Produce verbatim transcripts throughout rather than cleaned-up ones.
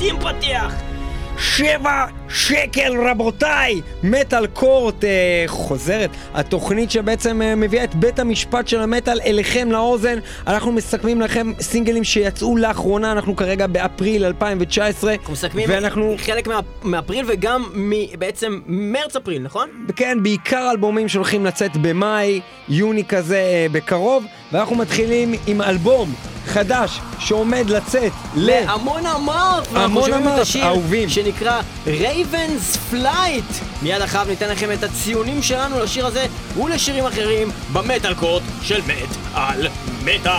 קלפים פתח! שבע שקל רבותיי! מטל קורט אה, חוזרת, התוכנית שבעצם אה, מביאה את בית המשפט של המטל אליכם לאוזן. אנחנו מסכמים לכם סינגלים שיצאו לאחרונה, אנחנו כרגע באפריל אלפיים תשע עשרה. אנחנו מסכמים ואנחנו... חלק מה, מאפריל וגם מ, בעצם מרץ-אפריל, נכון? כן, בעיקר אלבומים שהולכים לצאת במאי, יוני כזה אה, בקרוב, ואנחנו מתחילים עם אלבום חדש שעומד לצאת להמון אמרת, ואנחנו שומעים את השיר אהובים שנקרא Raven's Flight. מיד אחריו ניתן לכם את הציונים שלנו לשיר הזה ולשירים אחרים במטל קורט של מת על מטל.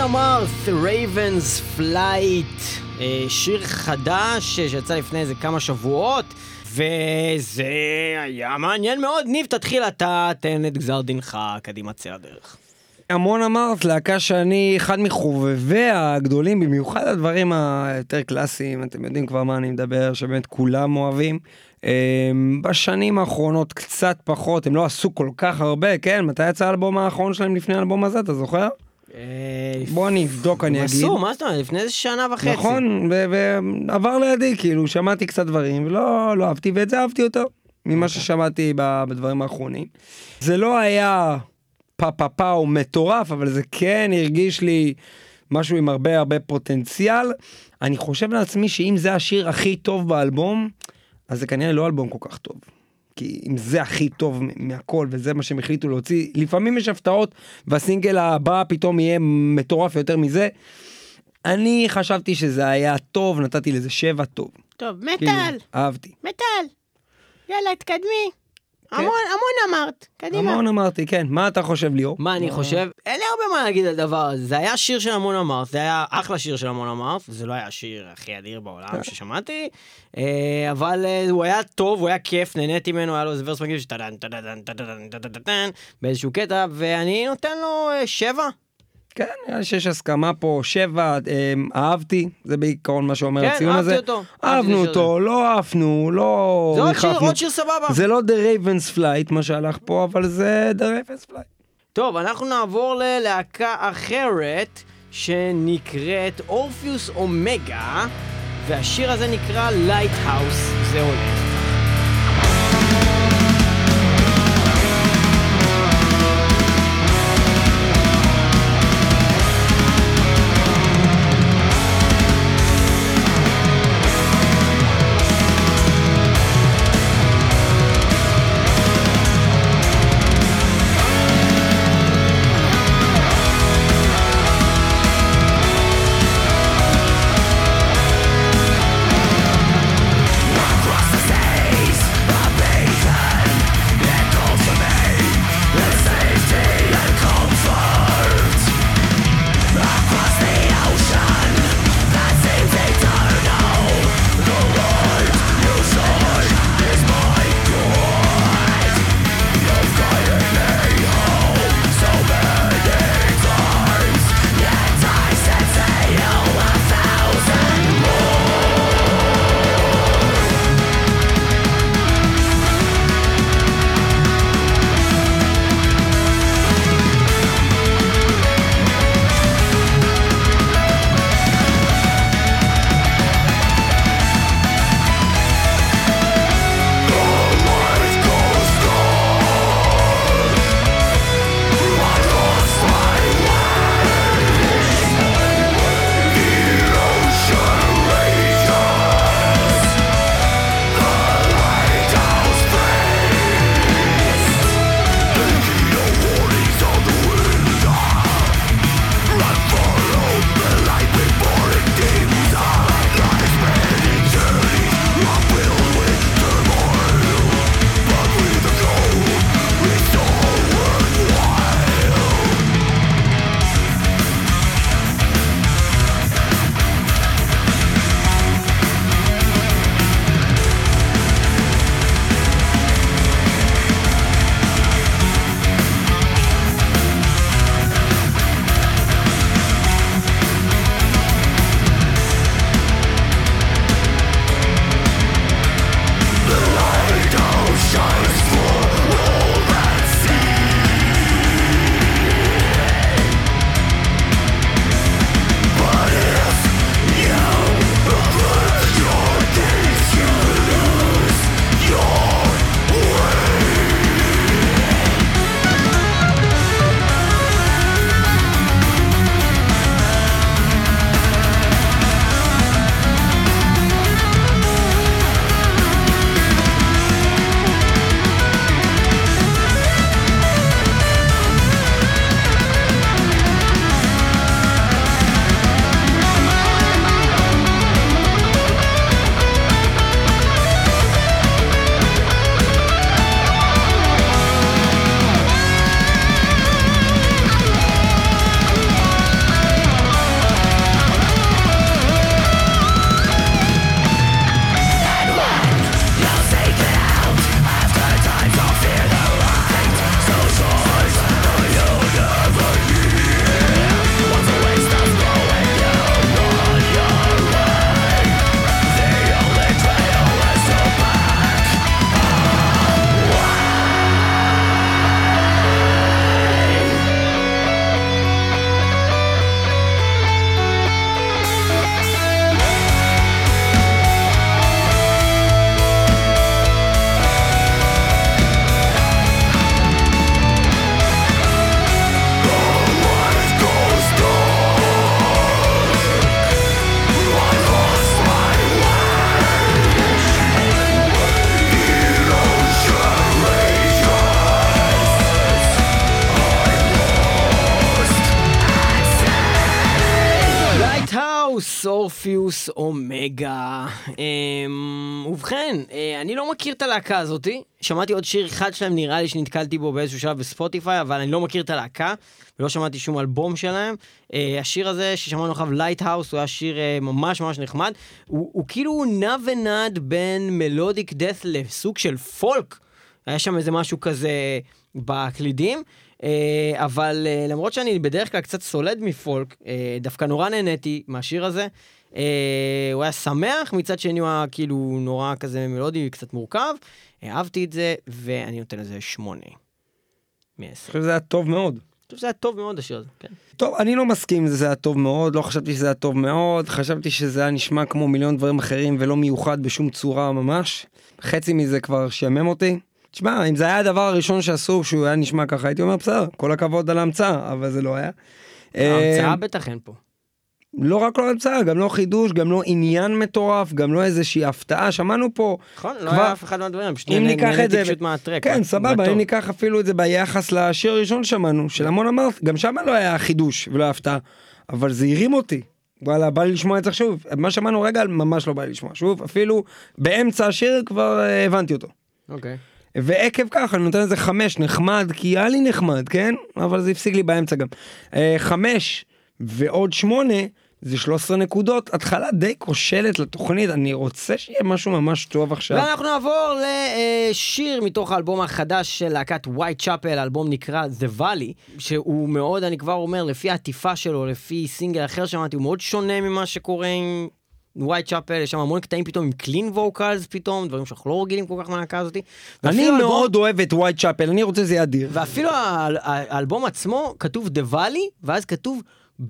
מונומארט, רייבנס פלייט, שיר חדש שיצא לפני איזה כמה שבועות, וזה היה מעניין מאוד. ניב, תתחיל אתה, תן את גזר דינך, קדימה צא הדרך. המונומארט, להקה שאני אחד מחובביה הגדולים, במיוחד הדברים היותר קלאסיים, אתם יודעים כבר מה אני מדבר, שבאמת כולם אוהבים. בשנים האחרונות קצת פחות, הם לא עשו כל כך הרבה, כן? מתי יצא האלבום האחרון שלהם לפני האלבום הזה, אתה זוכר? בוא נבדוק, אני אגיד. עשו, מה זאת אומרת? לפני איזה שנה וחצי. נכון, ועבר לידי, כאילו, שמעתי קצת דברים, ולא אהבתי, ואת זה אהבתי אותו, ממה ששמעתי בדברים האחרונים. זה לא היה פאפאפה או מטורף, אבל זה כן הרגיש לי משהו עם הרבה הרבה פוטנציאל. אני חושב לעצמי שאם זה השיר הכי טוב באלבום, אז זה כנראה לא אלבום כל כך טוב. כי אם זה הכי טוב מהכל, וזה מה שהם החליטו להוציא, לפעמים יש הפתעות, והסינגל הבא פתאום יהיה מטורף יותר מזה. אני חשבתי שזה היה טוב, נתתי לזה שבע טוב. טוב, מטל. אהבתי. מטל. יאללה, תקדמי. המון אמרת, קדימה. המון אמרתי, כן. מה אתה חושב, ליאור? מה אני חושב? אין לי הרבה מה להגיד על הדבר הזה. זה היה שיר של המון אמרת, זה היה אחלה שיר של המון אמרת, זה לא היה השיר הכי אדיר בעולם ששמעתי, אבל הוא היה טוב, הוא היה כיף, נהניתי ממנו, היה לו איזה ורס מגניב שטדן, טדן, טדן, טדן, באיזשהו קטע, ואני נותן לו שבע. כן, נראה לי שיש הסכמה פה, שבע, אהבתי, זה בעיקרון מה שאומר הציון הזה. כן, אהבתי אותו. אהבנו אותו, לא אהפנו, לא ניחפנו. זה עוד שיר סבבה. זה לא The Raven's Flight, מה שהלך פה, אבל זה The Raven's Flight. טוב, אנחנו נעבור ללהקה אחרת, שנקראת Orpheus Omega, והשיר הזה נקרא Lighthouse, זה עולה. אורפיוס אומגה. ובכן, אני לא מכיר את הלהקה הזאתי, שמעתי עוד שיר אחד שלהם, נראה לי שנתקלתי בו באיזשהו שלב בספוטיפיי, אבל אני לא מכיר את הלהקה, ולא שמעתי שום אלבום שלהם. השיר הזה ששמענו אחריו, לייטהאוס, הוא היה שיר ממש ממש נחמד, הוא, הוא כאילו נע ונד בין מלודיק דאת' לסוג של פולק, היה שם איזה משהו כזה בקלידים, אבל למרות שאני בדרך כלל קצת סולד מפולק, דווקא נורא נהניתי מהשיר הזה. הוא היה שמח, מצד שני הוא היה כאילו נורא כזה מלודי, קצת מורכב. אהבתי את זה, ואני נותן לזה שמונה. אני חושב שזה היה טוב מאוד. אני חושב שזה היה טוב מאוד, השיר הזה, כן. טוב, אני לא מסכים אם זה היה טוב מאוד, לא חשבתי שזה היה טוב מאוד, חשבתי שזה היה נשמע כמו מיליון דברים אחרים, ולא מיוחד בשום צורה ממש. חצי מזה כבר שימם אותי. תשמע, אם זה היה הדבר הראשון שעשו, שהוא היה נשמע ככה, הייתי אומר, בסדר, כל הכבוד על ההמצאה, אבל זה לא היה. ההמצאה בטח אין פה. לא רק לא המצאה, גם לא חידוש, גם לא עניין מטורף, גם לא איזושהי הפתעה, שמענו פה. נכון, לא היה אף אחד מהדברים, פשוט נהניתי פשוט מהטרק. כן, סבבה, אם ניקח אפילו את זה ביחס לשיר הראשון שמענו, של המון אמרת, גם שם לא היה חידוש ולא הפתעה, אבל זה הרים אותי. וואלה, בא לי לשמוע את זה שוב. מה שמענו רגע, ממש לא בא לי לשמוע שוב. אפילו באמצע השיר כבר הבנתי אותו. אוקיי. ועקב כך אני נותן את זה חמש, נחמד, כי היה לי נחמד, כן? אבל זה הפסיק לי באמצע גם. חמש ועוד שמונה, זה שלוש עשרה נקודות, התחלה די כושלת לתוכנית, אני רוצה שיהיה משהו ממש טוב עכשיו. ואנחנו נעבור לשיר מתוך האלבום החדש של להקת Whitechapel, האלבום נקרא The Valley, שהוא מאוד, אני כבר אומר, לפי העטיפה שלו, לפי סינגל אחר שמעתי, הוא מאוד שונה ממה שקורה עם... Whitechapel, יש שם המון קטעים פתאום עם clean vocals פתאום, דברים שאנחנו לא רגילים כל כך מהלהקה הזאת. אני מאוד אוהב את Whitechapel, אני רוצה זה אדיר. ואפילו האלבום עצמו כתוב The Valley, ואז כתוב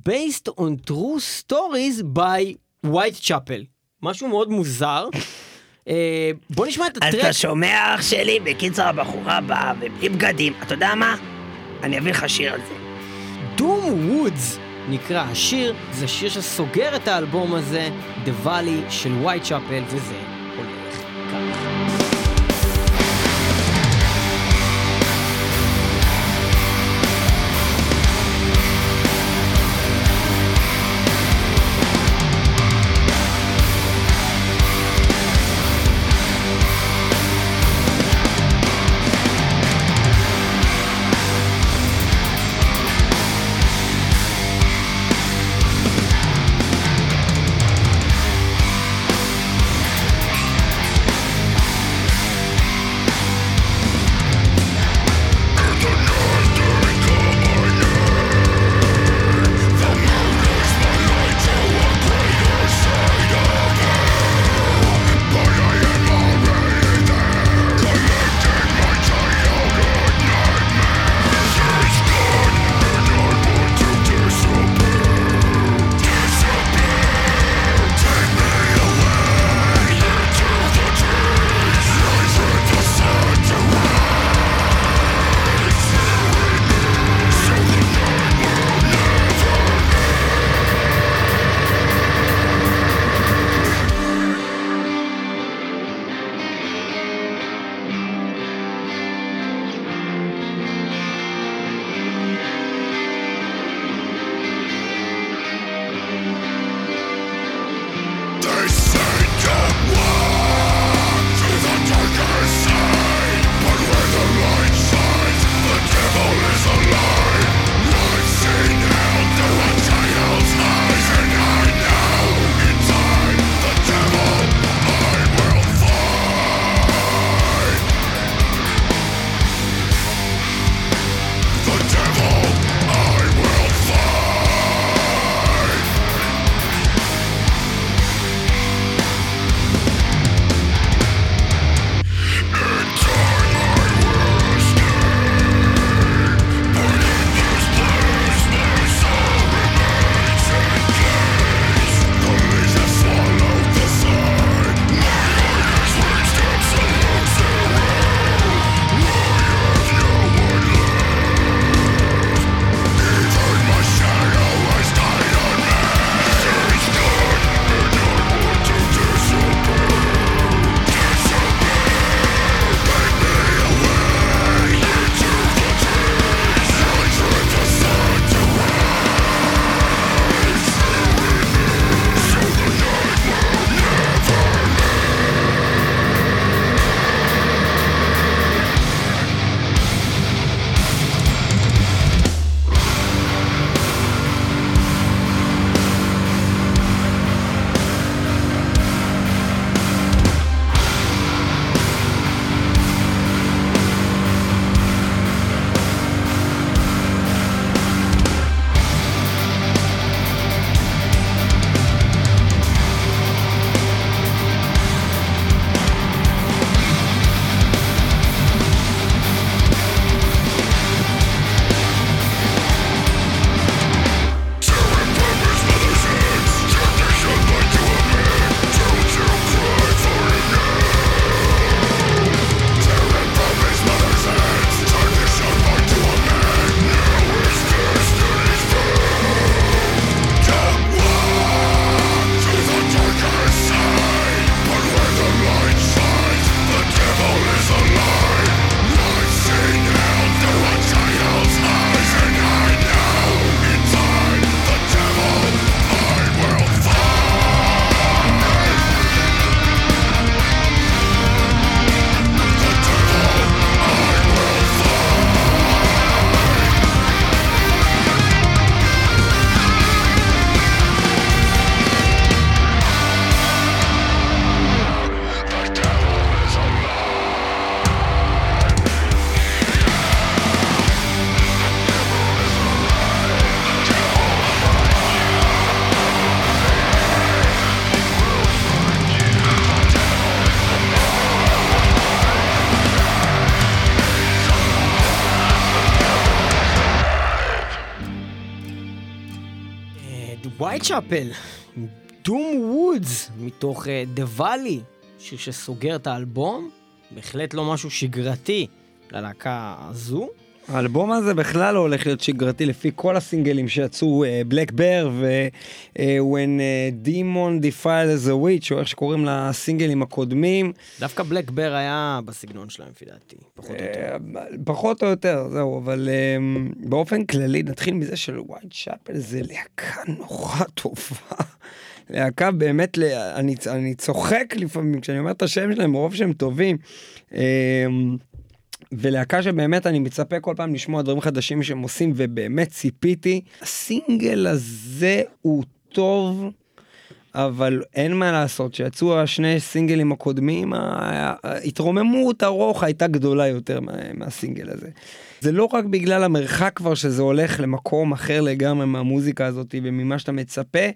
Based on True Stories by Whitechapel. משהו מאוד מוזר. בוא נשמע את הטרק. אז אתה שומע אח שלי, בקיצור הבחורה באה, ובלי בגדים, אתה יודע מה? אני אביא לך שיר על זה. Doom Woods. נקרא השיר, זה שיר שסוגר את האלבום הזה, The Valley של Whitechapel, וזה הולך ככה. Whitechapel, Doom Woods, מתוך The Valley, שיר שסוגר את האלבום, בהחלט לא משהו שגרתי ללהקה הזו. האלבום הזה בכלל לא הולך להיות שגרתי לפי כל הסינגלים שיצאו, Black Bear ו- When Demon Defiles the Witch, או איך שקוראים לסינגלים הקודמים. דווקא Black Bear היה בסגנון שלהם, לפי דעתי, פחות או יותר. פחות או יותר, זהו, אבל באופן כללי נתחיל מזה של Whitechapel, זה להקה נורא טובה. להקה באמת, אני, אני צוחק לפעמים, כשאני אומר את השם שלהם, ברוב שהם טובים. ולהקה שבאמת אני מצפה כל פעם לשמוע דברים חדשים שהם עושים, ובאמת ציפיתי. הסינגל הזה הוא טוב, אבל אין מה לעשות, שיצאו השני סינגלים הקודמים, ההתרוממות הרוח הייתה גדולה יותר מהסינגל הזה. זה לא רק בגלל המרחק כבר שזה הולך למקום אחר לגמרי מהמוזיקה הזאת וממה שאתה מצפה,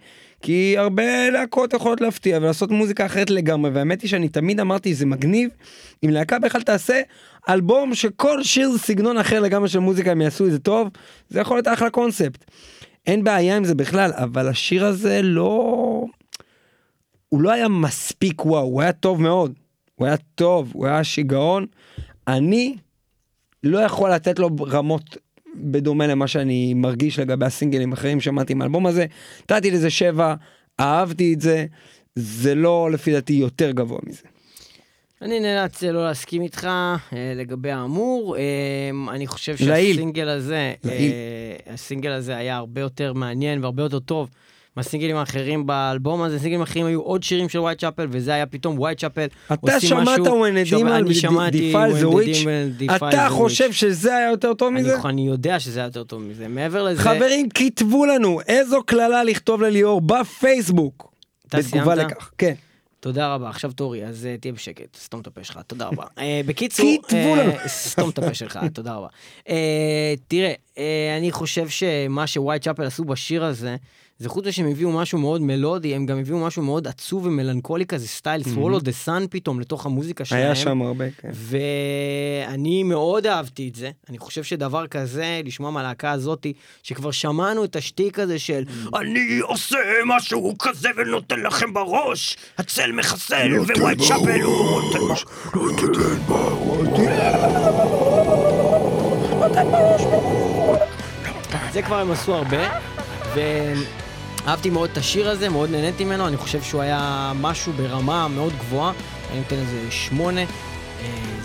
כי הרבה להקות יכולות להפתיע ולעשות מוזיקה אחרת לגמרי, והאמת היא שאני תמיד אמרתי זה מגניב, אם להקה בכלל תעשה אלבום שכל שיר זה סגנון אחר לגמרי של מוזיקה, הם יעשו את זה טוב, זה יכול להיות אחלה קונספט. אין בעיה עם זה בכלל, אבל השיר הזה לא... הוא לא היה מספיק וואו, הוא היה טוב מאוד, הוא היה טוב, הוא היה שיגעון, אני לא יכול לתת לו רמות בדומה למה שאני מרגיש לגבי הסינגלים אחרים שמעתי מהאלבום הזה, נתתי לזה שבע, אהבתי את זה, זה לא לפי דעתי יותר גבוה מזה. אני נאלץ לא להסכים איתך לגבי האמור, אני חושב שהסינגל הזה, הסינגל הזה היה הרבה יותר מעניין והרבה יותר טוב מהסינגלים האחרים באלבום הזה. הסינגלים האחרים היו עוד שירים של Whitechapel, וזה היה פתאום Whitechapel. אתה שמעת ונדים על דיפיל זה וויץ'? אתה חושב שזה היה יותר טוב מזה? אני יודע שזה היה יותר טוב מזה. מעבר לזה... חברים, כתבו לנו איזו כללה לכתוב לליאור בפייסבוק. בתגובה לכך, כן. תודה רבה, עכשיו תורי, אז uh, תהיה בשקט, סתום את הפה שלך, תודה רבה. uh, בקיצור, uh, סתום את הפה שלך, תודה רבה. Uh, תראה, uh, אני חושב שמה שווייטצ'אפל עשו בשיר הזה, זה חוץ שהם הביאו משהו מאוד מלודי, הם גם הביאו משהו מאוד עצוב ומלנכולי כזה, סטייל, סוולו דה סאן פתאום לתוך המוזיקה שלהם. היה שם הרבה, כן. ואני מאוד אהבתי את זה, אני חושב שדבר כזה, לשמוע מהלהקה הזאת, שכבר שמענו את השתיק הזה של, אני עושה משהו כזה ונותן לכם בראש, הצל מחסל ווייטצ'אפל הוא נותן משהו. נותן בראש. נותן בראש. זה כבר הם עשו הרבה, ו... אהבתי מאוד את השיר הזה, מאוד נהניתי ממנו, אני חושב שהוא היה משהו ברמה מאוד גבוהה, אני נותן איזה שמונה,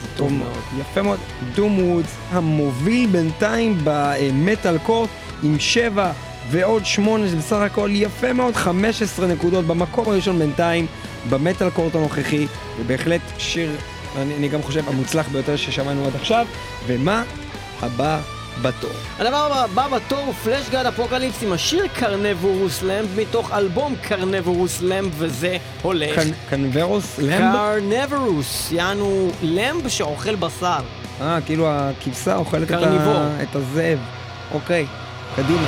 זה טוב מאוד. יפה מאוד, דום וודס המוביל בינתיים במטל קור עם שבע ועוד שמונה, שבסך הכל יפה מאוד, חמש עשרה נקודות במקום הראשון בינתיים במטל קור הנוכחי, ובהחלט שיר, אני, אני גם חושב, המוצלח ביותר ששמענו עד עכשיו, ומה הבא? בתור. הדבר הבא בתור הוא פלשגד אפוקליפס עם השיר קרניבורוס למב מתוך אלבום קרניבורוס למב, וזה הולך קרניבורוס למב? קרניבורוס, יענו למב שאוכל בשר. אה, כאילו הכבשה אוכלת את הזאב. אוקיי, קדימה.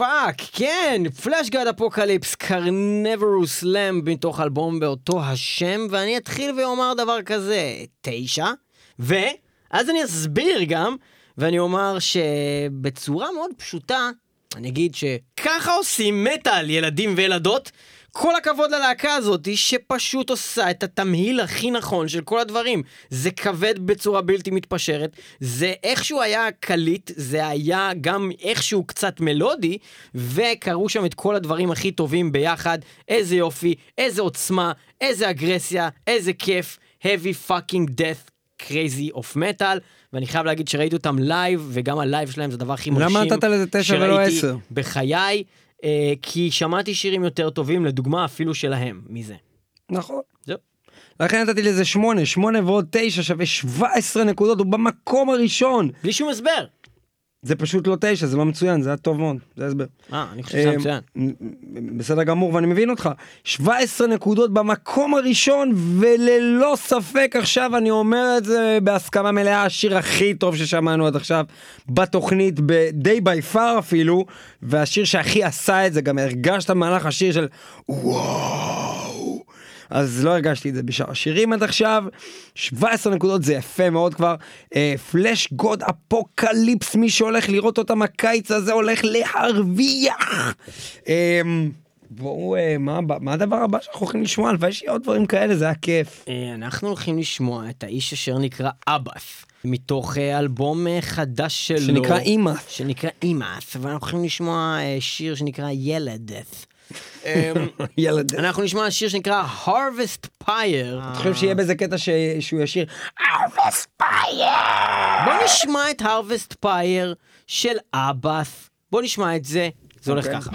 פאק, כן, Fleshgod Apocalypse, Carnivorous Lamb, מתוך אלבום באותו השם, ואני אתחיל ואומר דבר כזה, תשע, ואז אני אסביר גם, ואני אומר שבצורה מאוד פשוטה, אני אגיד שככה עושים מטל, ילדים וילדות, כל הכבוד ללהקה הזאת שפשוט עושה את התמהיל הכי נכון של כל הדברים. זה כבד בצורה בלתי מתפשרת, זה איכשהו היה קליט, זה היה גם איכשהו קצת מלודי, וקראו שם את כל הדברים הכי טובים ביחד. איזה יופי, איזה עוצמה, איזה אגרסיה, איזה כיף. heavy fucking death crazy of metal. ואני חייב להגיד שראיתי אותם לייב, וגם הלייב שלהם זה הדבר הכי מרשים. למה נתת לזה תשע ולא עשר? בחיי. כי שמעתי שירים יותר טובים, לדוגמה אפילו שלהם, מזה. נכון. זהו. לכן נתתי לזה שמונה, שמונה ועוד תשע שווה שבע עשרה נקודות, הוא במקום הראשון. בלי שום הסבר. זה פשוט לא תשע, זה לא מצוין, זה היה טוב מאוד, זה הסבר. אה, אני חושב שזה מצוין. בסדר גמור, ואני מבין אותך. שבע עשרה נקודות במקום הראשון, וללא ספק עכשיו אני אומר את זה בהסכמה מלאה, השיר הכי טוב ששמענו עד עכשיו בתוכנית, ב-Day by Far אפילו, והשיר שהכי עשה את זה, גם הרגשת מהלך השיר של וואו. אז לא הרגשתי את זה בשאר השירים עד עכשיו. שבע עשרה נקודות זה יפה מאוד כבר. Fleshgod Apocalypse, מי שהולך לראות אותם הקיץ הזה הולך להרוויח. בואו, מה הדבר הבא שאנחנו הולכים לשמוע? הלוואי שיהיה עוד דברים כאלה, זה היה כיף. אנחנו הולכים לשמוע את האיש אשר נקרא אבס, מתוך אלבום חדש שלו שנקרא אימאס, שנקרא אימאס, ואנחנו הולכים לשמוע שיר שנקרא ילדס. אנחנו נשמע שיר שנקרא Harvest Pyre. אתה חושב שיהיה בזה קטע שהוא ישיר Harvest Pyre? בוא נשמע את Harvest Pyre של אבס, בוא נשמע את זה, זה הולך ככה.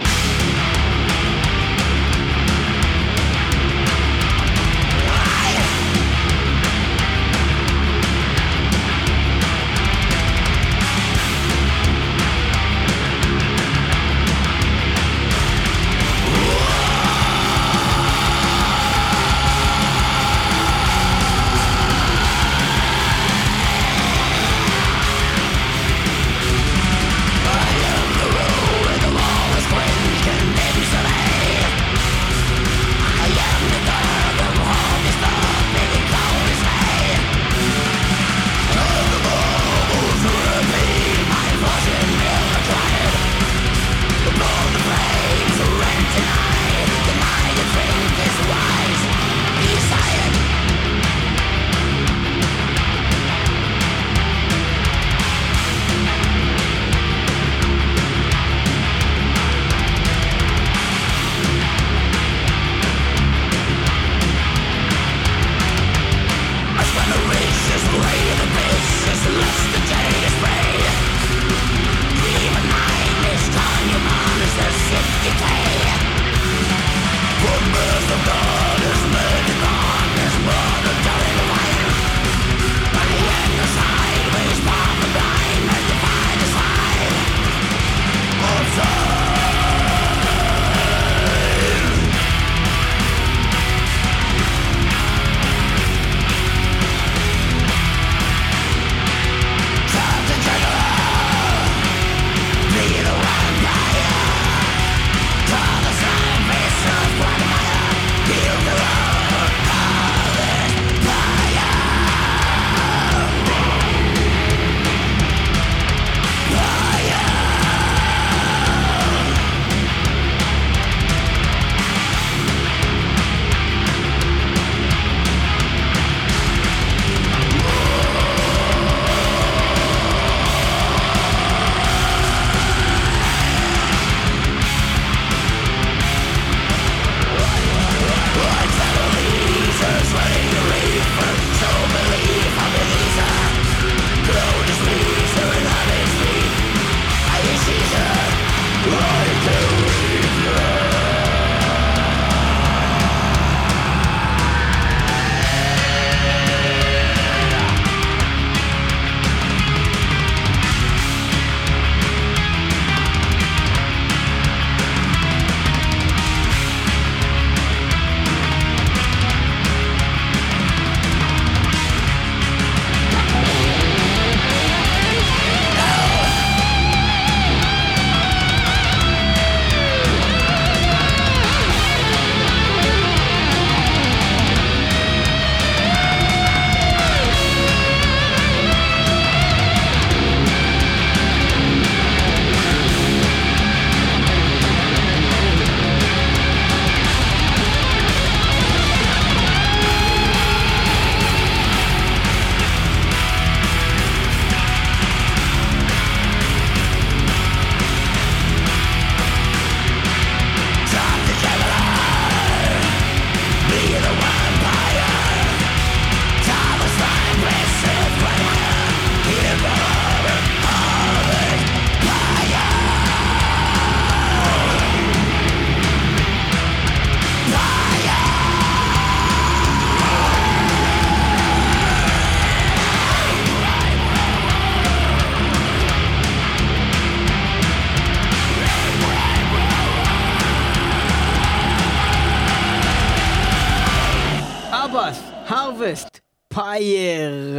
Harvest Pyre.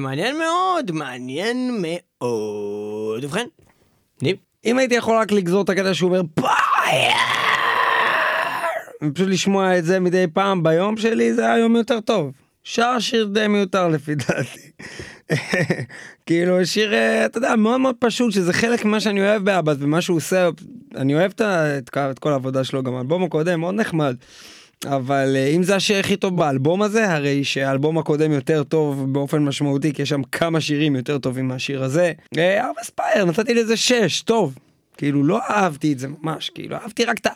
מעניין מאוד, מעניין מאוד. ובכן, ניב? אם הייתי יכול רק לגזור את הקטע שהוא אומר פייר, פשוט לשמוע את זה מדי פעם ביום שלי, זה היה יום יותר טוב. שר שיר די מיותר לפי דעתי. כאילו שיר, אתה יודע, מאוד מאוד פשוט, שזה חלק ממה שאני אוהב באבס, ומה שהוא עושה, אני אוהב את כל העבודה שלו, גם האלבום הקודם, מאוד נחמד. אבל אם זה השיר הכי טוב באלבום הזה, הרי שהאלבום הקודם יותר טוב באופן משמעותי, כי יש שם כמה שירים יותר טובים מהשיר הזה. ארבס פייר, נתתי לזה שש, טוב. כאילו לא אהבתי את זה ממש, כאילו אהבתי רק את ה...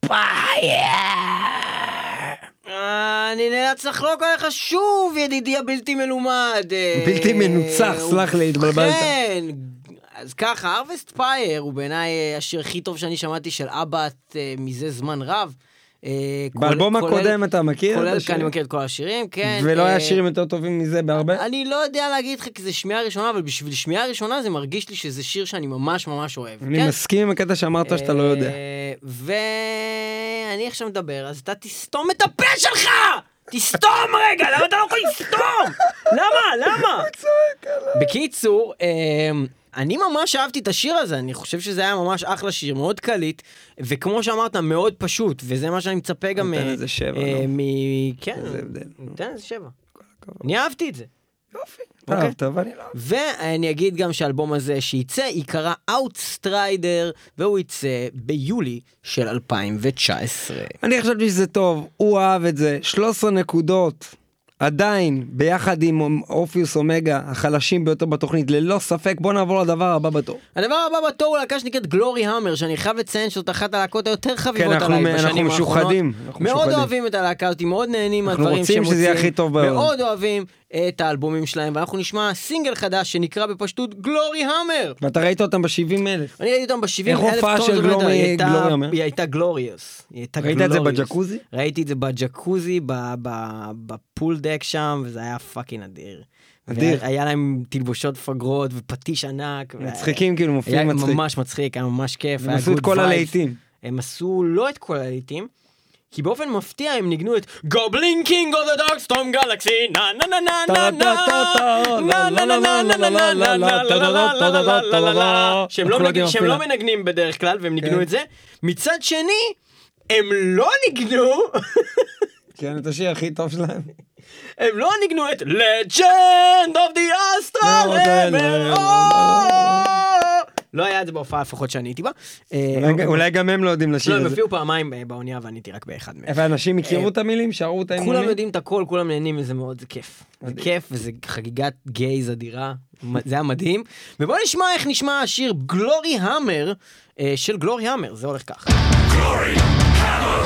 פייר! אני נאלץ לחלוק עליך שוב, ידידי הבלתי מלומד. בלתי מנוצח, סלח לי, התבלבלת. כן, אז ככה, ארבס פייר הוא בעיניי השיר הכי טוב שאני שמעתי של אבט מזה זמן רב. באלבום הקודם אתה מכיר? אני מכיר את כל השירים, ולא היה שירים יותר טובים מזה בהרבה? אני לא יודע להגיד לך כי זה שמיעה ראשונה, אבל בשביל שמיעה ראשונה זה מרגיש לי שזה שיר שאני ממש ממש אוהב. אני מסכים עם הקטע שאמרת שאתה לא יודע. ואני עכשיו מדבר, אז אתה תסתום את הפה שלך! תסתום רגע! למה אתה לא יכול לסתום? למה? למה? בקיצור, אני ממש אהבתי את השיר הזה, אני חושב שזה היה ממש אחלה שיר, מאוד קליט, וכמו שאמרת, מאוד פשוט, וזה מה שאני מצפה גם... נתן איזה שבע, נו. כן, נתן איזה שבע. אני אהבתי את זה. יופי. אוקיי. טוב, אני לא אהבתי. ואני אגיד גם שהאלבום הזה שייצא, ייקרא Outstrider, והוא יצא ביולי של אלפיים תשע עשרה. אני חשבתי שזה טוב, הוא אהב את זה, שלוש עשרה נקודות. עדיין, ביחד עם אורפיוס אומגה, החלשים ביותר בתוכנית, ללא ספק, בוא נעבור לדבר הבא בתור. הדבר הבא בתור הוא להקה שנקראת גלוריהאמר, שאני חייב לציין שזאת אחת הלהקות היותר חביבות עליי בשנים האחרונות. אנחנו משוחדים. מאוד אוהבים את הלהקה הזאת, מאוד נהנים מהדברים שהם רוצים, מאוד אוהבים את האלבומים שלהם, ואנחנו נשמע סינגל חדש שנקרא בפשטות גלוריהאמר. ואתה ראית אותם ב-שבעים אלף? אני ראיתי אותם ב-שבעים אלף. היא הייתה גלוריוס. ראית את זה בג'קוזי? ראיתי את זה בג'קוזי, בפול דק שם, וזה היה פאקינג אדיר. היה להם תלבושות פגרות ופטיש ענק. מצחיקים כאילו, מופיעים מצחיק. היה ממש מצחיק, היה ממש כיף. הם עשו את כל הלהיטים. הם עשו לא את כל הלהיטים, כי באופן מפתיע הם ניגנו את Goblin King of the Dark Storm Galaxy na na na na na na na na na na na na na na שהם לא מנגנים בדרך כלל, והם ניגנו את זה. מצד שני, הם לא ניגנו... כן, את השיר הכי טוב שלהם. הם לא ניגנו את Legend of the Astralamer. לא היה את זה בהופעה, לפחות שאני הייתי בה. אולי גם הם לא יודעים לשיר את זה. לא, הם הופיעו פעמיים באונייה, ואני הייתי רק באחד מהם. ואנשים הכירו את המילים, שרו את המילים? כולם יודעים את הכל, כולם נהנים, וזה מאוד כיף. זה כיף, וזה חגיגת גייז אדירה. זה היה מדהים. ובואו נשמע איך נשמע השיר גלוריהאמר, של גלוריהאמר. זה הולך כך. גלוריהאמר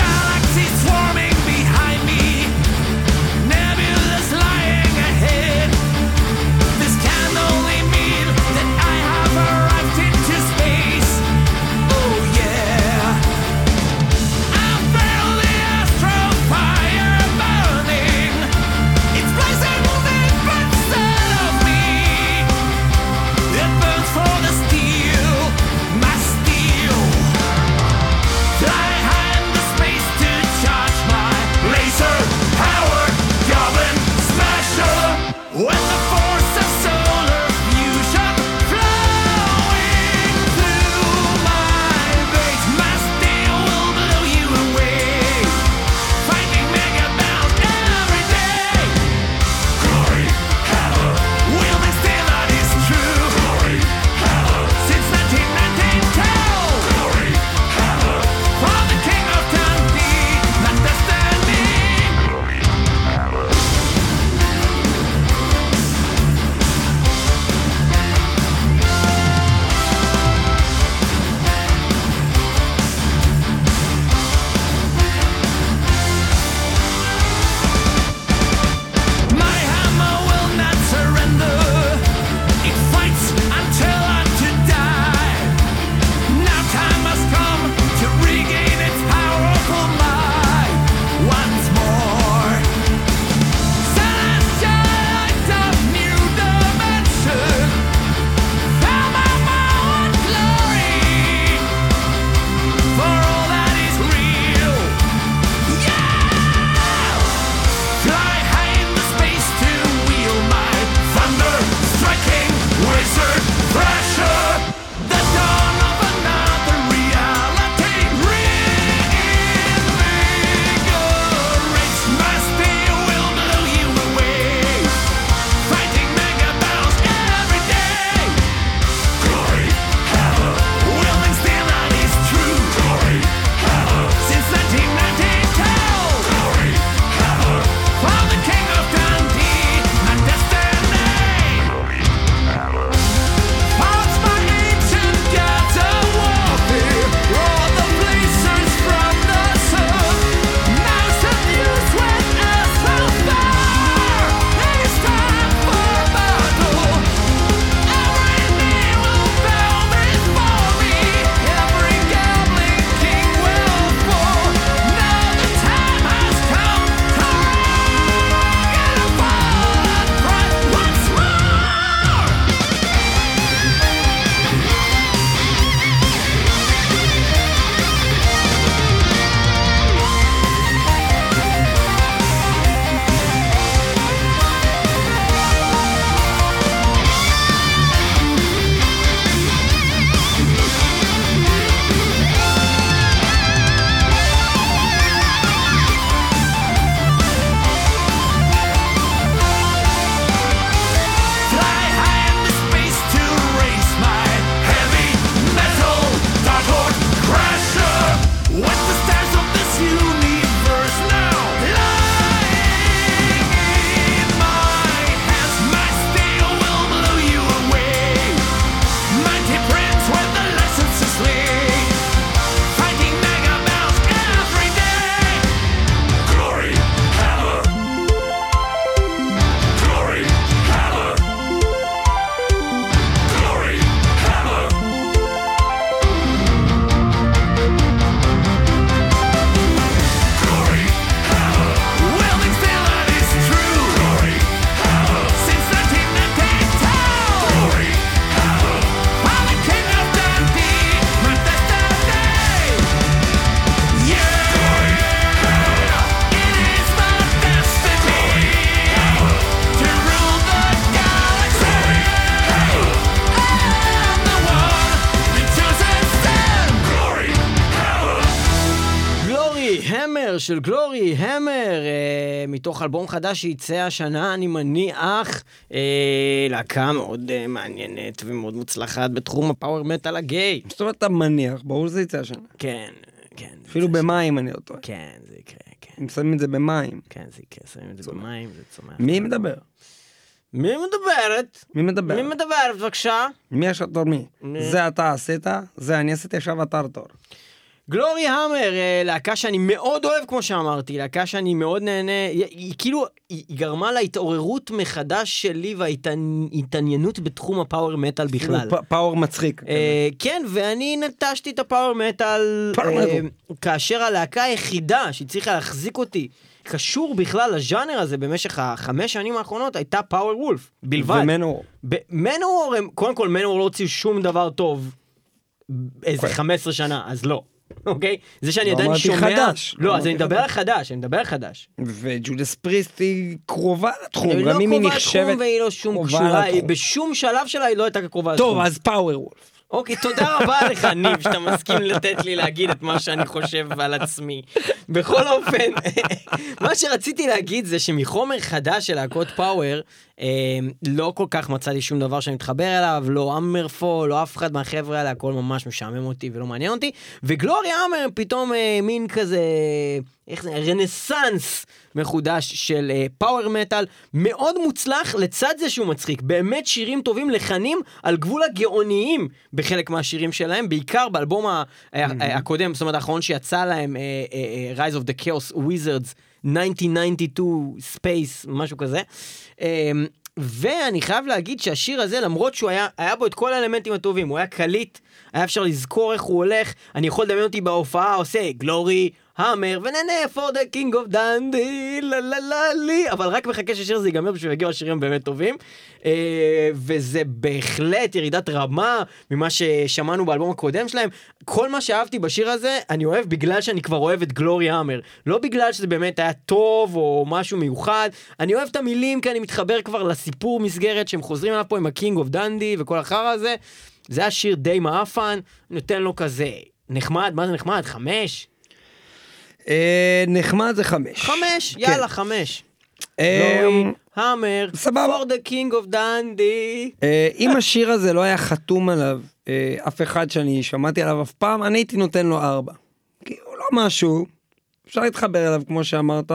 Galaxies swarming behind me, nebulous lying ahead. של גלורי, המר, אה, מתוך אלבום חדש שייצא השנה, אני מניח, אה, להקה מאוד אה, מעניינת ומאוד מוצלחת בתחום הפאוור מטל הגיי. זאת אומרת, אתה מניח, ברור שזה ייצא השנה. כן, כן. אפילו במים אני לא טועה. כן, זה יקרה, כן. אם שמים את זה במים. כן, זה יקרה, שמים את זה במים, זה צומח. מי מדבר? מי מדברת? מי מדברת? מי מדברת, בבקשה? מי השטור מי? זה אתה עשית, זה אני עשיתי, עכשיו אתה רטור. גלוריהמר, להקה שאני מאוד אוהב, כמו שאמרתי, להקה שאני מאוד נהנה, היא, היא כאילו, היא גרמה להתעוררות מחדש שלי וההתעניינות בתחום הפאוור מטל בכלל. פ, פאוור מצחיק. אה, כן, ואני נטשתי את הפאוור מטל, אה, כאשר הלהקה היחידה שצריכה להחזיק אותי, קשור בכלל לז'אנר הזה במשך החמש שנים האחרונות, הייתה פאוור וולף, בלבד. ומנור. ב- מנור, קודם כל מנור לא הוציא שום דבר טוב, איזה חמש עשרה שנה, אז לא. אוקיי? זה שאני עדיין שומע... חדש. לא, אז אני מדבר על חדש, אני מדבר על חדש. וג'ודס פריסט היא קרובה לתחום, גם אם היא נחשבת... היא לא קרובה לתחום והיא לא שום קשורה, בשום שלב שלה היא לא הייתה קרובה לתחום. טוב, אז פאוור וולף. אוקיי, תודה רבה לך, ניב, שאתה מסכים לתת לי להגיד את מה שאני חושב על עצמי. בכל אופן, מה שרציתי להגיד זה שמחומר חדש של להקות פאוור, לא כל כך מצא לי שום דבר שאני מתחבר אליו, לא אמרפול, לא אף אחד מהחבר'ה האלה, הכל ממש משעמם אותי ולא מעניין אותי, וגלוריה אמר פתאום מין כזה, איך זה, רנסנס מחודש של פאוור מטל, מאוד מוצלח לצד זה שהוא מצחיק, באמת שירים טובים, לחנים על גבול הגאוניים בחלק מהשירים שלהם, בעיקר באלבום הקודם, זאת אומרת האחרון שיצא להם, Rise of the Chaos Wizards, אלף תשע מאות תשעים ושתיים ספייס, משהו כזה. ואני חייב להגיד שהשיר הזה, למרות שהוא היה, היה בו את כל האלמנטים הטובים, הוא היה קליט, היה אפשר לזכור איך הוא הולך, אני יכול לדמיין אותי בהופעה, עושה גלורי, המר, וננה, for the king of dandy, לה לה לה לי, אבל רק מחכה שהשיר הזה ייגמר, בשביל יגיעו השירים באמת טובים, וזה בהחלט ירידת רמה, ממה ששמענו באלבום הקודם שלהם, כל מה שאהבתי בשיר הזה, אני אוהב בגלל שאני כבר אוהב את גלורי המר, לא בגלל שזה באמת היה טוב, או משהו מיוחד, אני אוהב את המילים, כי אני מתחבר כבר לסיפור מסגרת, שהם חוזרים עליו פה עם ה-king of dandy, וכל אחר הזה, זה היה שיר די מאפן, נותן לו כזה, נחמד, מה זה נחמד? חמש? נחמד זה חמש. חמש? יאללה, חמש. גלורי, המר, for the king of dandy. אם השיר הזה לא היה חתום עליו, אף אחד שאני שמעתי עליו אף פעם, אני הייתי נותן לו ארבע. כי הוא לא משהו, אפשר להתחבר אליו כמו שאמרת,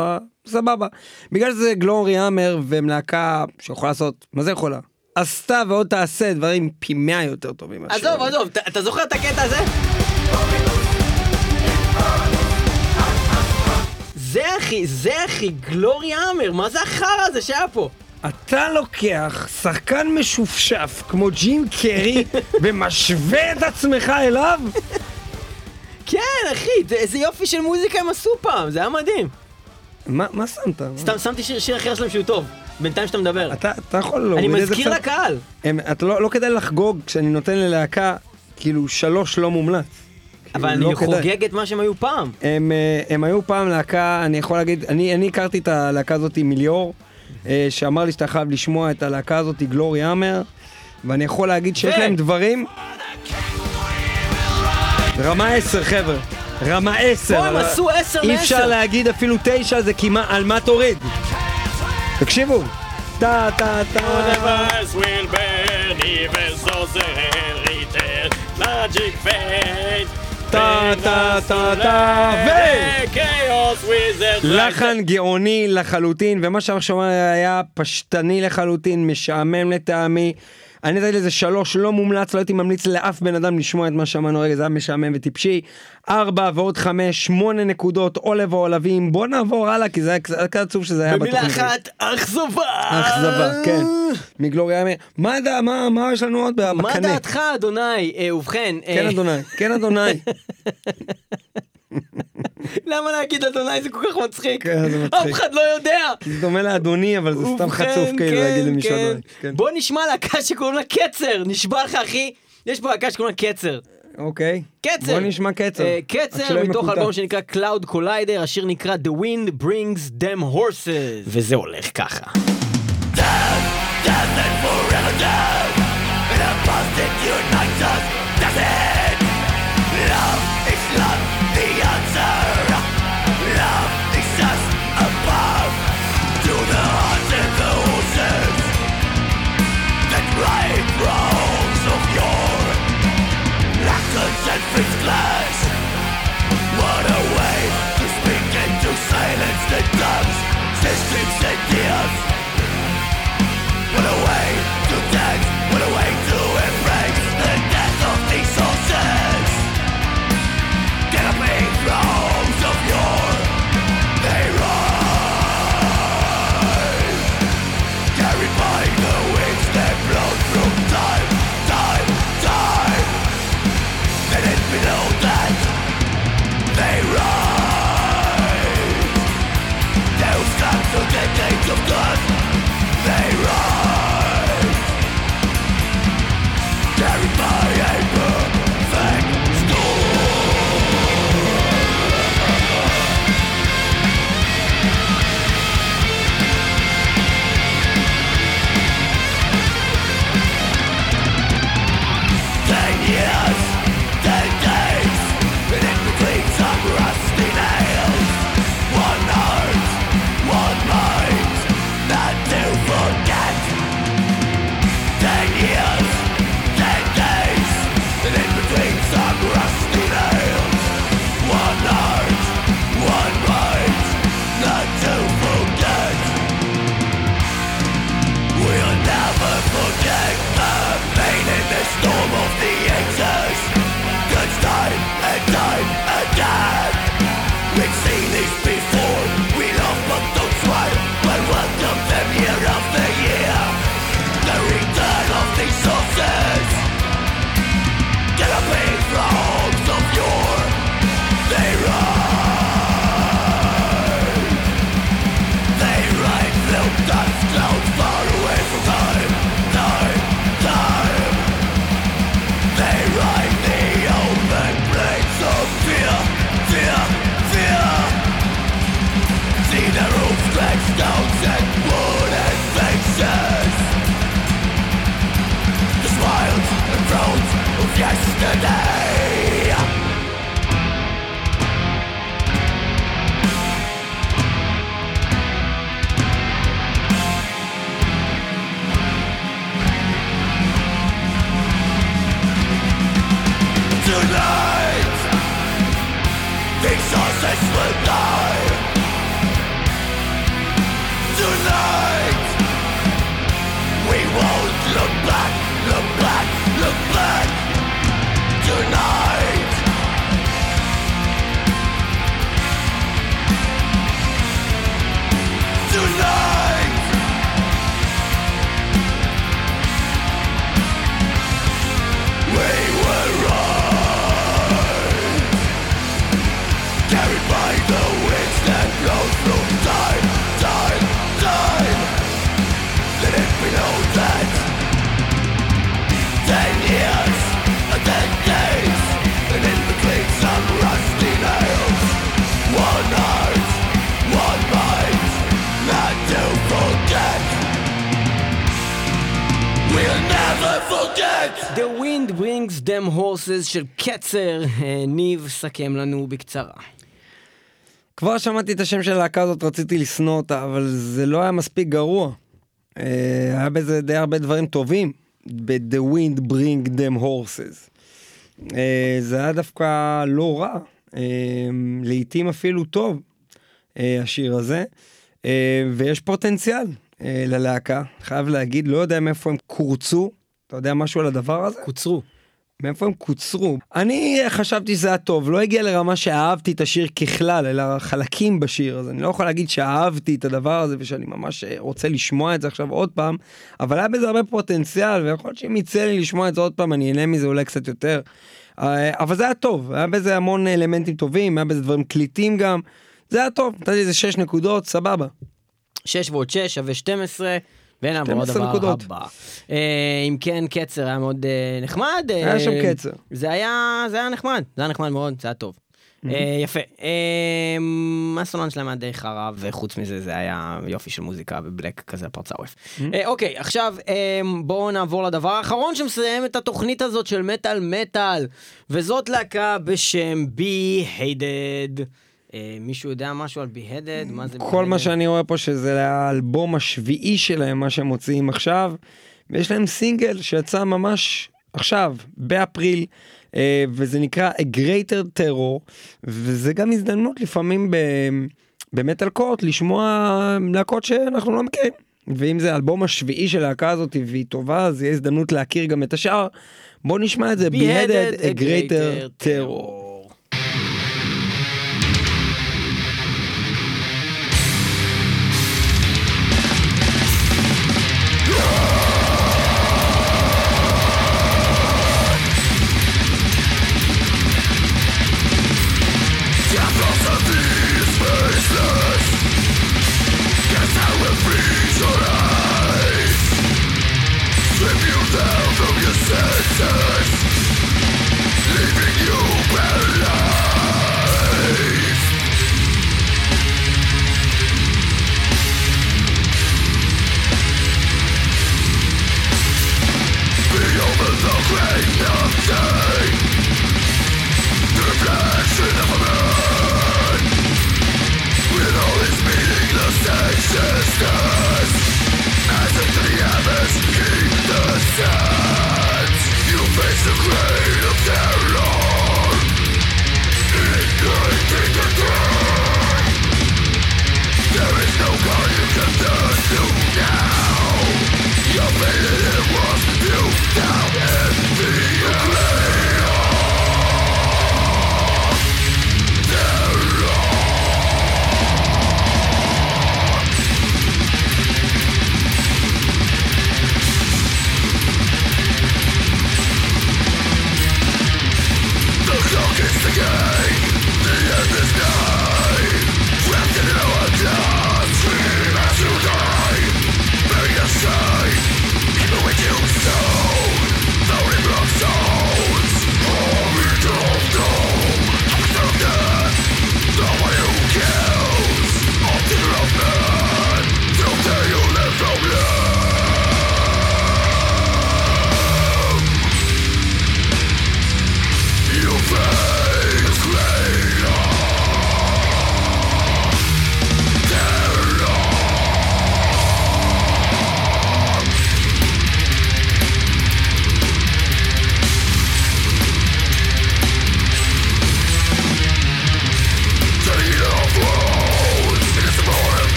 סבבה. בגלל שזה גלורי, המר, ומלהקה שיכולה לעשות, מה זה יכולה? עשתה ועוד תעשה דברים פי מאה יותר טובים. עזוב, עזוב, אתה זוכר את הקטע הזה? זה אחי, זה אחי, גלורי אמר, מה זה החרא הזה שהיה פה? אתה לוקח שחקן משופשף כמו ג'ים קרי ומשווה את עצמך אליו? כן אחי, איזה יופי של מוזיקה הם עשו פעם, זה היה מדהים. מה, מה שמת? סתם, שמתי שיר, שיר אחר שלהם שהוא טוב, בינתיים שאתה מדבר. אתה, אתה יכול להוריד את זה קצת. אני מזכיר לקהל. הם, אתה לא, לא כדאי לחגוג כשאני נותן ללהקה, כאילו שלוש לא מומלץ. אבל אני לא חוגג את מה שהם היו פעם. הם, הם היו פעם להקה, אני יכול להגיד, אני, אני הכרתי את הלהקה הזאת מיליור, שאמר לי שאתה חייב לשמוע את הלהקה הזאת, גלורי המר, ואני יכול להגיד שיש להם דברים... רמה עשר, חבר'ה. רמה עשר. פה הם עשו עשר לעשר. אי אפשר להגיד אפילו תשע, זה כמעט על מה תוריד. תקשיבו. טה טה טה. טה טה טה טה ו... לחן גאוני לחלוטין, ומה ששומע היה פשטני לחלוטין, משעמם לטעמי. אני נתתי לזה שלוש, לא מומלץ, לא הייתי ממליץ לאף בן אדם לשמוע את מה שמענו רגע, זה היה משעמם וטיפשי. ארבע ועוד חמש, שמונה נקודות, עולב או עולבים, בוא נעבור הלאה, כי זה היה כזה עצוב שזה היה בתוכנית. במילה אחת, אכזבה. אכזבה, כן. מגלוריה, מה יש לנו עוד בקנה? מה דעתך, אדוני, ובכן? כן, אדוני, כן, אדוני. למה להגיד אדוני זה כל כך מצחיק? אף אחד לא יודע. זה דומה לאדוני, אבל זה סתם חצוף כאילו להגיד למישהו אדוני. בוא נשמע להקה שקוראים לה קצר, נשבע לך אחי, יש פה להקה שקוראים לה קצר. אוקיי, בוא נשמע קצר. קצר מתוך אלבום שנקרא Cloud Collider, השיר נקרא The Wind Brings Them Horses, וזה הולך ככה. Death, death and forever death, and a past that unites us, that's it. Love is love. Love The wind brings them horses של קצר. ניב, סכם לנו בקצרה. כבר שמעתי את השם של הלהקה הזאת, רציתי לסנוע אותה, אבל זה לא היה מספיק גרוע. היה בזה די הרבה דברים טובים. The wind brings them horses. זה היה דווקא לא רע. לעתים אפילו טוב, השיר הזה. ויש פוטנציאל ללהקה. חייב להגיד, לא יודע מאיפה הם קורצו. אתה יודע משהו על הדבר הזה? קוצרו. מאיפה הם קוצרו? אני חשבתי שזה היה טוב, לא הגיע לרמה שאהבתי את השיר ככלל, אלא חלקים בשיר, אז אני לא יכול להגיד שאהבתי את הדבר הזה, ושאני ממש רוצה לשמוע את זה עכשיו עוד פעם, אבל היה בזה הרבה פוטנציאל, ויכול להיות שאם יצא לי לשמוע את זה עוד פעם, אני אהנה מזה אולי קצת יותר, אבל זה היה טוב, היה בזה המון אלמנטים טובים, היה בזה דברים קליטים גם, זה היה טוב, נתתי איזה שש נקודות, סבבה. שש ועוד שש שווה שתים עשרה, ונעבור הדבר הבא. אם כן, קצר היה מאוד נחמד. היה שם קצר. זה היה נחמד, זה היה נחמד מאוד, זה היה טוב. יפה. הסולן שלהם היה די חרב, וחוץ מזה זה היה יופי של מוזיקה ובלק כזה פרצה עורף. אוקיי, עכשיו בואו נעבור לדבר האחרון שמסיים את התוכנית הזאת של מטל מטל, וזאת להקה בשם Be Hated. מישהו יודע משהו על Be Hated? מה זה Be Hated? כל מה שאני רואה פה שזה האלבום השביעי שלהם, מה שהם מוציאים עכשיו, ויש להם סינגל שיצא ממש עכשיו, באפריל, וזה נקרא A Greater Terror, וזה גם הזדמנות לפעמים במטל קורט, לשמוע להקות שאנחנו לא מכירים, ואם זה האלבום השביעי של ההקה הזאת, והיא טובה, אז יהיה הזדמנות להכיר גם את השאר. בואו נשמע את זה, Be Hated, A Greater Terror. You face the great of terror.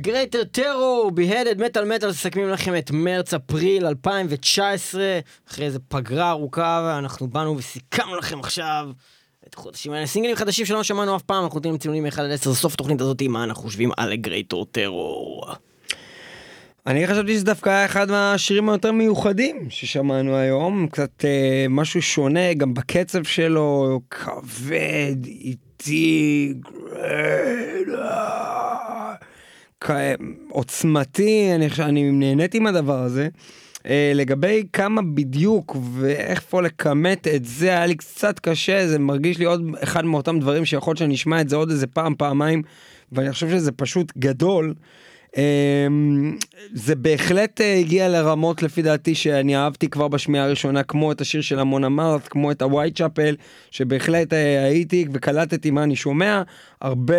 וגרייטר טרור, Be Hated, מטל מטל, מסכמים לכם את מרץ-אפריל אלפיים תשע עשרה, אחרי איזה פגרה ארוכה, ואנחנו באנו וסיכמנו לכם עכשיו את חודשים האלה, סינגלים חדשים שלא שמענו אף פעם, אנחנו נותנים ציונים אחד עד עשר, סוף תוכנית הזאת, מה אנחנו חושבים על גרייטר טרור? אני חשבתי שזה דווקא היה אחד מהשירים היותר מיוחדים ששמענו היום, קצת אה, משהו שונה, גם בקצב שלו, כבד, איטי, גרדה, כ... עוצמתי, אני, אני נהניתי מהדבר הזה. אה, לגבי כמה בדיוק ואיך פה לקמת את זה, היה לי קצת קשה, זה מרגיש לי עוד אחד מאותם דברים שיכול שאני אשמע את זה עוד איזה פעם, פעמיים, ואני חושב שזה פשוט גדול. זה בהחלט הגיע לרמות לפי דעתי שאני אהבתי כבר בשמיעה הראשונה, כמו את השיר של המון אמרת, כמו את הווייטשאפל, שבהחלט הייתי וקלטתי מה אני שומע, הרבה,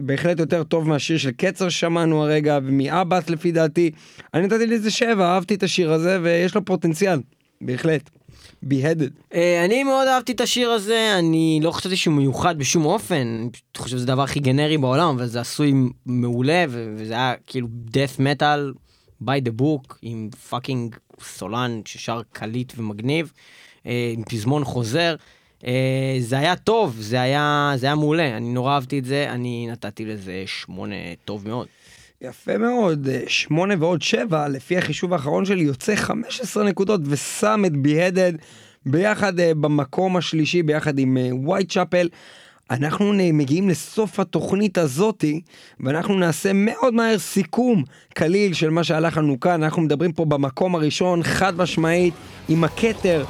בהחלט יותר טוב מהשיר של קצר שמענו הרגע, ומאבס לפי דעתי, אני נתתי לי איזה שבע, אהבתי את השיר הזה ויש לו פוטנציאל, בהחלט. Be Hated. אני מאוד אהבתי את השיר הזה, אני לא חשבתי שהוא מיוחד בשום אופן, אני חושב שזה הדבר הכי גנרי בעולם, אבל זה עשוי מעולה, וזה היה כאילו death metal by the book, עם פאקינג סולן ששר קליט ומגניב, עם פזמון חוזר, זה היה טוב, זה היה מעולה, אני נורא אהבתי את זה, אני נתתי לזה שמונה טוב מאוד. יפה מאוד, שמונה ועוד שבע, לפי החישוב האחרון שלי, יוצא חמש עשרה נקודות, ושם את Be Hated ביחד במקום השלישי, ביחד עם Whitechapel. אנחנו מגיעים לסוף התוכנית הזאת, ואנחנו נעשה מאוד מהר סיכום כליל של מה שהלך לנו כאן. אנחנו מדברים פה במקום הראשון, חד משמעית, עם הכתר,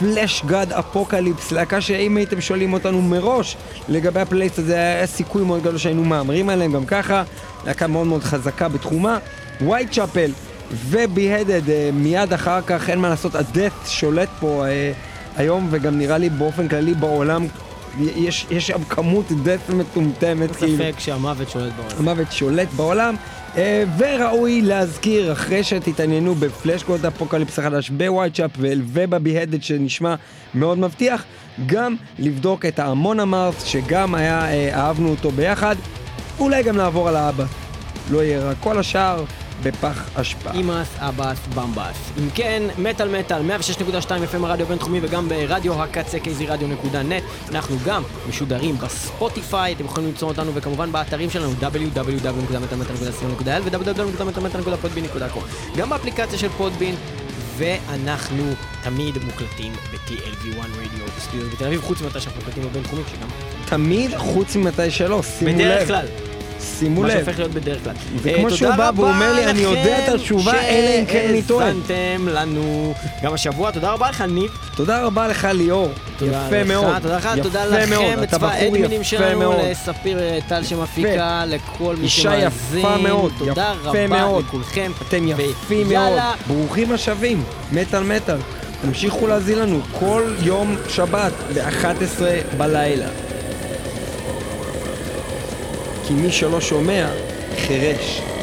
Fleshgod Apocalypse, להקה שאם הייתם שואלים אותנו מראש לגבי הפלייסט הזה, היה סיכוי מאוד גדול שהיינו מאמרים עליהם גם ככה, להקה מאוד מאוד חזקה בתחומה. Whitechapel ו-Be Hated מיד אחר כך, אין מה לעשות, ה-Death שולט פה היום, וגם נראה לי באופן כללי בעולם יש יש כמות Death מטומטמת, כאילו ספק שהמוות שולט בעולם, המוות שולט בעולם. וראוי להזכיר, אחרי שתתעניינו בפלשגוד אפוקליפס החדש, בווייטשאפל ובבי הדד שנשמע מאוד מבטיח, גם לבדוק את ההמון המרס שגם היה, אהבנו אותו ביחד, אולי גם לעבור על האבא, לא יהיה רק כל השאר בפח אשפה. אימאס, אבאס, במבאס. אם כן, מטל מטל, מאה ושש נקודה שתיים אף אם הרדיו בינתחומי, וגם ברדיו הקצה, קייזי רדיו נקודה נט. אנחנו גם משודרים בספוטיפיי, אתם יכולים למצוא אותנו, וכמובן באתרים שלנו, דאבליו דאבליו דאבליו נקודה מטל מטל נקודה סי או נקודה אל ו-דאבליו דאבליו דאבליו נקודה מטל מטל נקודה פודבין נקודה קום. גם באפליקציה של פודבין, ואנחנו תמיד מוקלטים ב-טי אל וי וואן Radio Studios בתל אביב, חוץ מתי שאנחנו מוקלטים בבינתחומי, שגם... תמיד חוץ מתי שלא, שימו לב. בדרך כלל. שימו לב. מה שהופך להיות בדרך כלל. וכמו שהוא בא ואומר לי, אני יודע את התשובה, אלא אם כן ניתן. שהזנתם לנו גם השבוע. תודה רבה לך, ניב. תודה רבה לך, ליאור. יפה מאוד. תודה לך, תודה לכם, לצבא האדמינים שלנו, לספיר טל שמפיקה, לכל מי שמאזין. תודה רבה לכולכם. אתם יפים מאוד. ברוכים השבים. מטל מטל. תמשיכו להזין לנו כל יום שבת ב-אחת עשרה בלילה. כי מי שלא שומע, חירש.